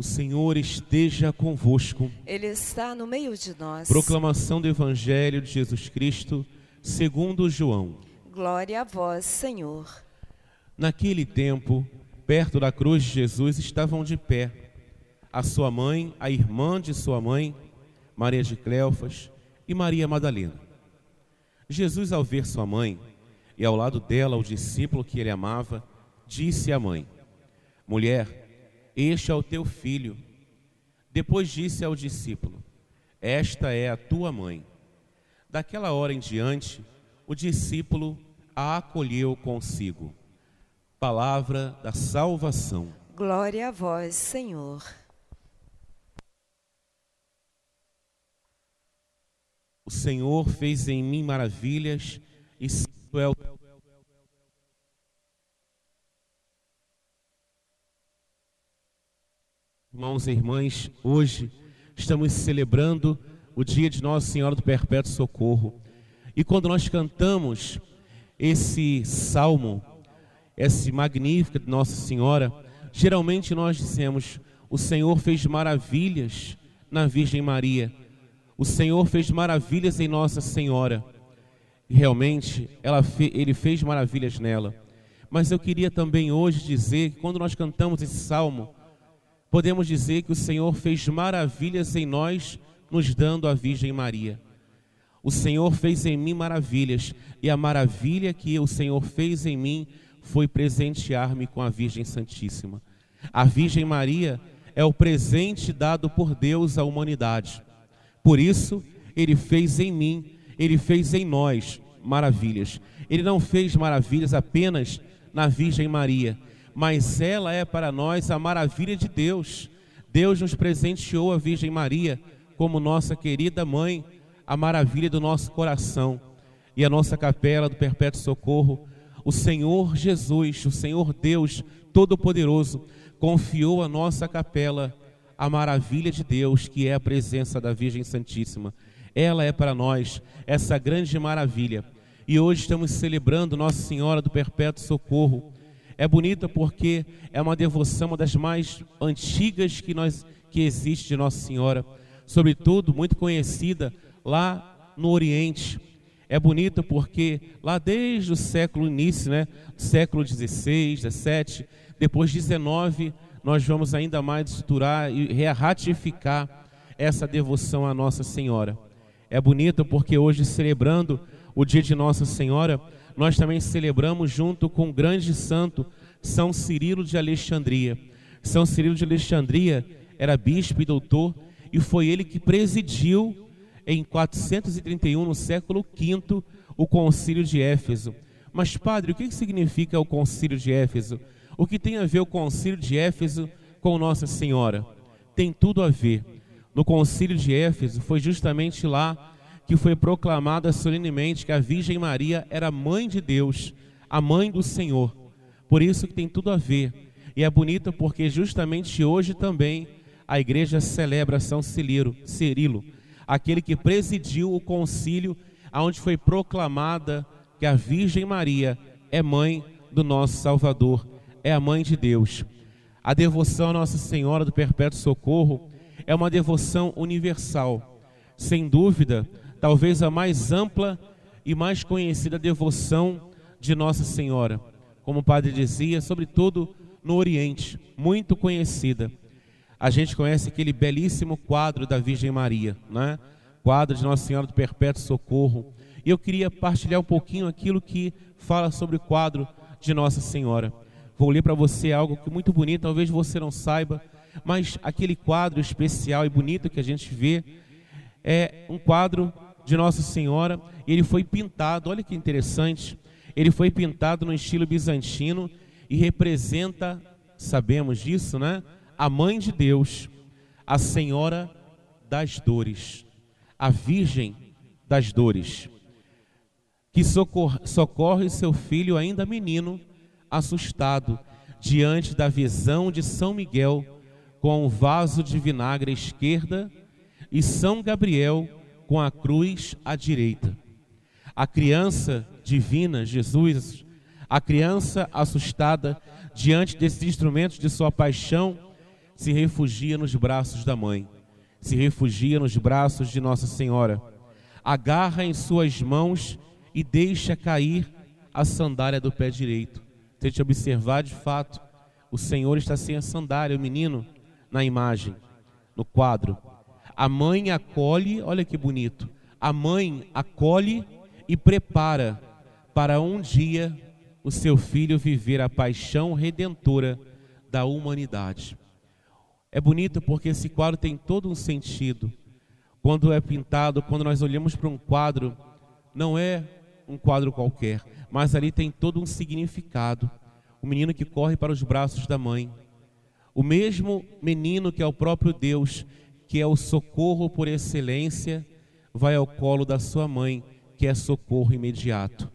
O Senhor esteja convosco. Ele está no meio de nós. Proclamação do Evangelho de Jesus Cristo segundo João. Glória a vós, Senhor. Naquele tempo, perto da cruz de Jesus estavam de pé a sua mãe, a irmã de sua mãe, Maria de Cleofas e Maria Madalena. Jesus, ao ver sua mãe e ao lado dela o discípulo que ele amava, disse à mãe: mulher, este é o teu filho. Depois disse ao discípulo: esta é a tua mãe. Daquela hora em diante, o discípulo a acolheu consigo. Palavra da salvação. Glória a vós, Senhor. O Senhor fez em mim maravilhas, e santo é o teu nome. Irmãos e irmãs, hoje estamos celebrando o dia de Nossa Senhora do Perpétuo Socorro. E quando nós cantamos esse salmo, esse magnífico de Nossa Senhora, geralmente nós dizemos: o Senhor fez maravilhas na Virgem Maria. O Senhor fez maravilhas em Nossa Senhora. E realmente, Ele fez maravilhas nela. Mas eu queria também hoje dizer que quando nós cantamos esse salmo, podemos dizer que o Senhor fez maravilhas em nós, nos dando a Virgem Maria. O Senhor fez em mim maravilhas, e a maravilha que o Senhor fez em mim foi presentear-me com a Virgem Santíssima. A Virgem Maria é o presente dado por Deus à humanidade. Por isso, Ele fez em mim, Ele fez em nós maravilhas. Ele não fez maravilhas apenas na Virgem Maria, mas ela é para nós a maravilha de Deus. Deus nos presenteou a Virgem Maria como nossa querida mãe, a maravilha do nosso coração. E a nossa capela do Perpétuo Socorro, o Senhor Jesus, o Senhor Deus Todo-Poderoso, confiou a nossa capela a maravilha de Deus, que é a presença da Virgem Santíssima. Ela é para nós essa grande maravilha. E hoje estamos celebrando Nossa Senhora do Perpétuo Socorro. É bonita porque é uma devoção, uma das mais antigas que existe de Nossa Senhora. Sobretudo, muito conhecida lá no Oriente. É bonita porque lá desde o século início, século XVI, XVII, depois XIX, nós vamos ainda mais estruturar e ratificar essa devoção à Nossa Senhora. É bonito porque hoje, celebrando o dia de Nossa Senhora, nós também celebramos junto com o grande santo São Cirilo de Alexandria. São Cirilo de Alexandria era bispo e doutor, e foi ele que presidiu em 431, no século V, o Concílio de Éfeso. Mas, padre, o que significa o Concílio de Éfeso? O que tem a ver o Concílio de Éfeso com Nossa Senhora? Tem tudo a ver. No Concílio de Éfeso foi justamente lá que foi proclamada solenemente que a Virgem Maria era mãe de Deus, a mãe do Senhor. Por isso que tem tudo a ver. E é bonito porque justamente hoje também a igreja celebra São Cirilo, aquele que presidiu o concílio onde foi proclamada que a Virgem Maria é mãe do nosso Salvador, é a mãe de Deus. A devoção à Nossa Senhora do Perpétuo Socorro é uma devoção universal. Sem dúvida, talvez a mais ampla e mais conhecida devoção de Nossa Senhora. Como o padre dizia, sobretudo no Oriente, muito conhecida. A gente conhece aquele belíssimo quadro da Virgem Maria, quadro de Nossa Senhora do Perpétuo Socorro. E eu queria partilhar um pouquinho aquilo que fala sobre o quadro de Nossa Senhora. Vou ler para você algo que é muito bonito, talvez você não saiba, mas aquele quadro especial e bonito que a gente vê é um quadro de Nossa Senhora, e ele foi pintado, olha que interessante, ele foi pintado no estilo bizantino e representa, sabemos disso, a Mãe de Deus, a Senhora das Dores, a Virgem das Dores, que socorre seu filho ainda menino, assustado diante da visão de São Miguel com o vaso de vinagre à esquerda e São Gabriel com a cruz à direita. A criança divina, Jesus, a criança assustada diante desses instrumentos de sua paixão, se refugia nos braços da mãe, se refugia nos braços de Nossa Senhora, agarra em suas mãos e deixa cair a sandália do pé direito. Tente observar de fato, o Senhor está sem a sandália, o menino na imagem, no quadro. A mãe acolhe, olha que bonito, a mãe acolhe e prepara para um dia o seu filho viver a paixão redentora da humanidade. É bonito porque esse quadro tem todo um sentido. Quando é pintado, quando nós olhamos para um quadro, não é um quadro qualquer, mas ali tem todo um significado. O menino que corre para os braços da mãe, o mesmo menino que é o próprio Deus, que é o socorro por excelência, vai ao colo da sua mãe, que é socorro imediato.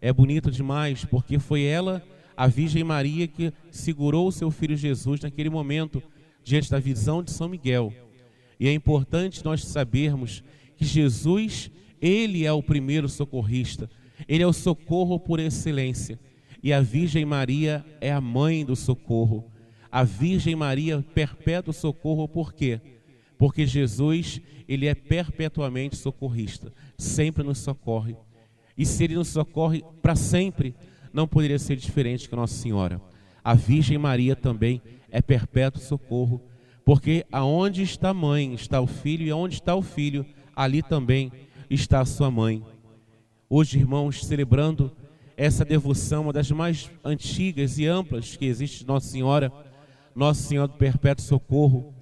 É bonito demais porque foi ela, a Virgem Maria, que segurou o seu filho Jesus naquele momento, diante da visão de São Miguel. E é importante nós sabermos que Jesus, ele é o primeiro socorrista, ele é o socorro por excelência. E a Virgem Maria é a mãe do socorro. A Virgem Maria perpétua o socorro, por quê? Porque Jesus, ele é perpetuamente socorrista, sempre nos socorre. E se ele nos socorre para sempre, não poderia ser diferente que Nossa Senhora. A Virgem Maria também é perpétuo socorro, porque aonde está a mãe, está o filho, e aonde está o filho, ali também está a sua mãe. Hoje, irmãos, celebrando essa devoção, uma das mais antigas e amplas que existe de Nossa Senhora do Perpétuo Socorro,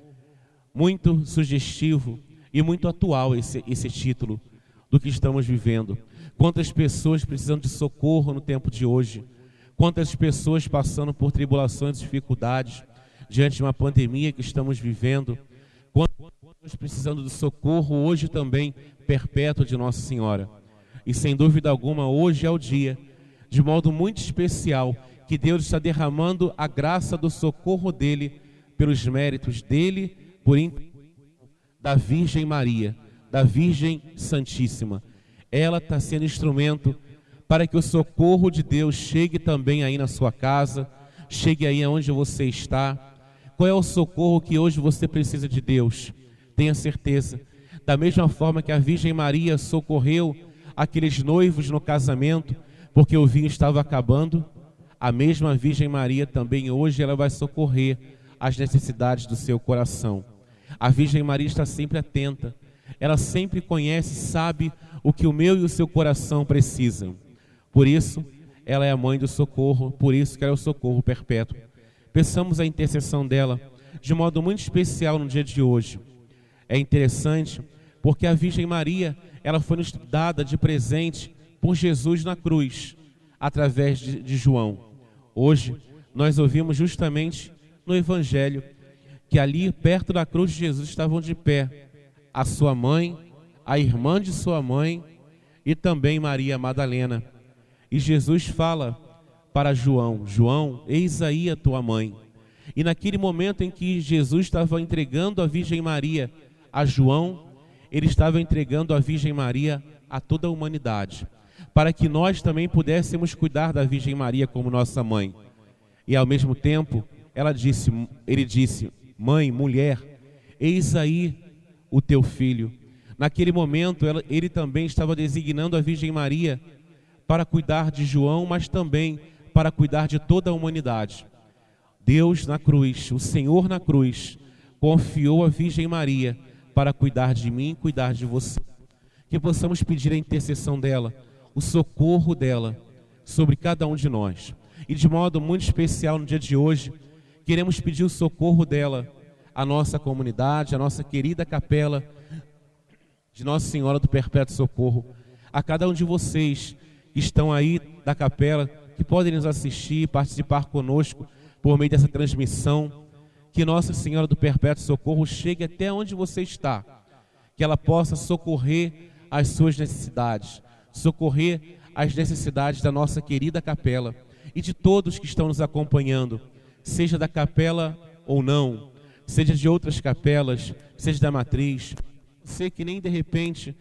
muito sugestivo e muito atual esse título do que estamos vivendo. Quantas pessoas precisando de socorro no tempo de hoje, quantas pessoas passando por tribulações e dificuldades diante de uma pandemia que estamos vivendo, quantas precisando do socorro hoje também perpétuo de Nossa Senhora. E sem dúvida alguma, hoje é o dia, de modo muito especial, que Deus está derramando a graça do socorro dele, pelos méritos dele, por da Virgem Maria, da Virgem Santíssima. Ela está sendo instrumento para que o socorro de Deus chegue também aí na sua casa, chegue aí aonde você está. Qual é o socorro que hoje você precisa de Deus? Tenha certeza. Da mesma forma que a Virgem Maria socorreu aqueles noivos no casamento, porque o vinho estava acabando, a mesma Virgem Maria também hoje ela vai socorrer as necessidades do seu coração. A Virgem Maria está sempre atenta, ela sempre conhece, sabe o que o meu e o seu coração precisam. Por isso, ela é a mãe do socorro, por isso que ela é o socorro perpétuo. Peçamos a intercessão dela de modo muito especial no dia de hoje. É interessante porque a Virgem Maria, ela foi nos dada de presente por Jesus na cruz, através de João. Hoje, nós ouvimos justamente no Evangelho que ali perto da cruz de Jesus estavam de pé a sua mãe, a irmã de sua mãe e também Maria Madalena. E Jesus fala para João: João, eis aí a tua mãe. E naquele momento em que Jesus estava entregando a Virgem Maria a João, ele estava entregando a Virgem Maria a toda a humanidade, para que nós também pudéssemos cuidar da Virgem Maria como nossa mãe. E ao mesmo tempo, ele disse, mãe, mulher, eis aí o teu filho. Naquele momento, ele também estava designando a Virgem Maria para cuidar de João, mas também para cuidar de toda a humanidade. Deus na cruz, o Senhor na cruz, confiou a Virgem Maria para cuidar de mim, cuidar de você. Que possamos pedir a intercessão dela, o socorro dela sobre cada um de nós. E de modo muito especial no dia de hoje, queremos pedir o socorro dela à nossa comunidade, à nossa querida capela de Nossa Senhora do Perpétuo Socorro, a cada um de vocês que estão aí da capela, que podem nos assistir, participar conosco por meio dessa transmissão. Que Nossa Senhora do Perpétuo Socorro chegue até onde você está, que ela possa socorrer as suas necessidades, socorrer as necessidades da nossa querida capela e de todos que estão nos acompanhando, seja da capela ou não, seja de outras capelas, seja da matriz. Você que nem de repente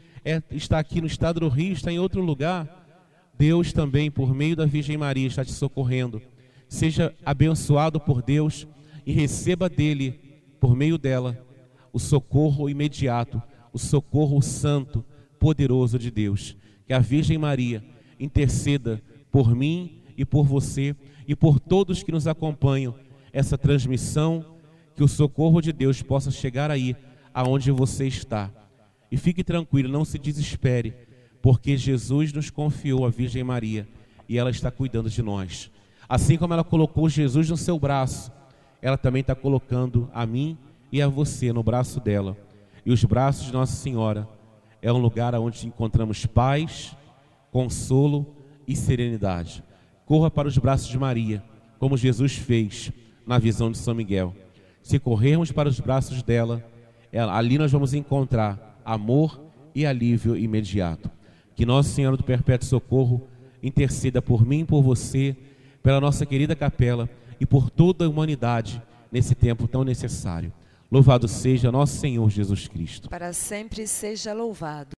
está aqui no estado do Rio, está em outro lugar, Deus também, por meio da Virgem Maria, está te socorrendo. Seja abençoado por Deus e receba dele por meio dela, o socorro imediato, o socorro santo, poderoso de Deus. Que a Virgem Maria interceda por mim e por você e por todos que nos acompanham essa transmissão, que o socorro de Deus possa chegar aí aonde você está. E fique tranquilo, não se desespere, porque Jesus nos confiou a Virgem Maria e ela está cuidando de nós. Assim como ela colocou Jesus no seu braço, ela também está colocando a mim e a você no braço dela. E os braços de Nossa Senhora é um lugar onde encontramos paz, consolo e serenidade. Corra para os braços de Maria, como Jesus fez na visão de São Miguel. Se corrermos para os braços dela, ali nós vamos encontrar amor e alívio imediato. Que Nossa Senhora do Perpétuo Socorro interceda por mim, por você, pela nossa querida capela e por toda a humanidade nesse tempo tão necessário. Louvado seja nosso Senhor Jesus Cristo. Para sempre seja louvado.